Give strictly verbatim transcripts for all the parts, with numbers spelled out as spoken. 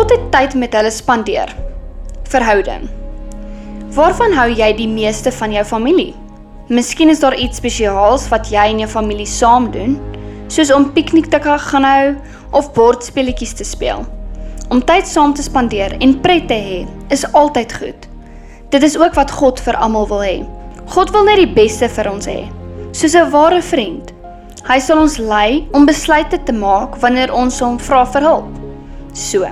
God het tyd met hulle spandeer. Verhouding. Waarvan hou jy die meeste van jou familie? Miskien is daar iets spesiaals wat jy en jou familie saam doen, soos om piknik te gaan hou of bordspelletjies te speel. Om tyd saam te spandeer en pret te hê, is altyd goed. Dit is ook wat God vir almal wil hê. God wil net die beste vir ons hê, soos 'n ware vriend. Hy sal ons lei om besluite te maak wanneer ons hom vra vir hulp. So,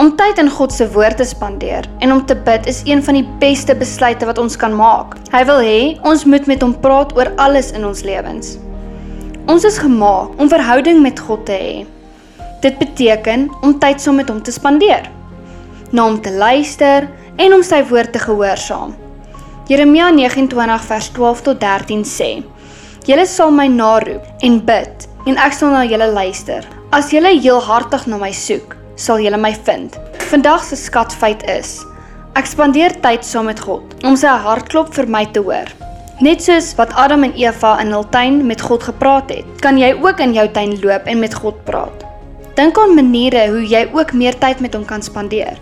om tyd in God se woord te spandeer en om te bid is een van die beste besluite wat ons kan maak. Hy wil hê ons moet met hom praat oor alles in ons lewens. Ons is gemaak om verhouding met God te hê. Dit beteken om tyd saam met hom te spandeer, na hom te luister en om sy woord te gehoorsaam. Jeremia nege en twintig vers twaalf tot dertien sê, Julle sal my naroep en bid, en ek sal na julle luister. As julle heelhartig na my soek, sal julle my vind. Vandag se skatveit is, ek spandeer tyd saam met God, om sy hartklop vir my te hoor. Net soos wat Adam en Eva in hul tuin met God gepraat het, kan jy ook in jou tuin loop en met God praat. Dink aan maniere hoe jy ook meer tyd met hom kan spandeer.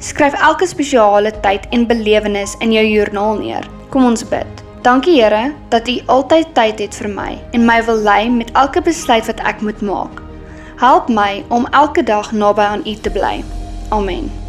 Skryf elke spesiale tyd en belewenis in jou joernaal neer. Kom ons bid. Dankie Here dat U altyd tyd het vir my en my wil lei met elke besluit wat ek moet maak. Help my om elke dag naby aan U te bly. Amen.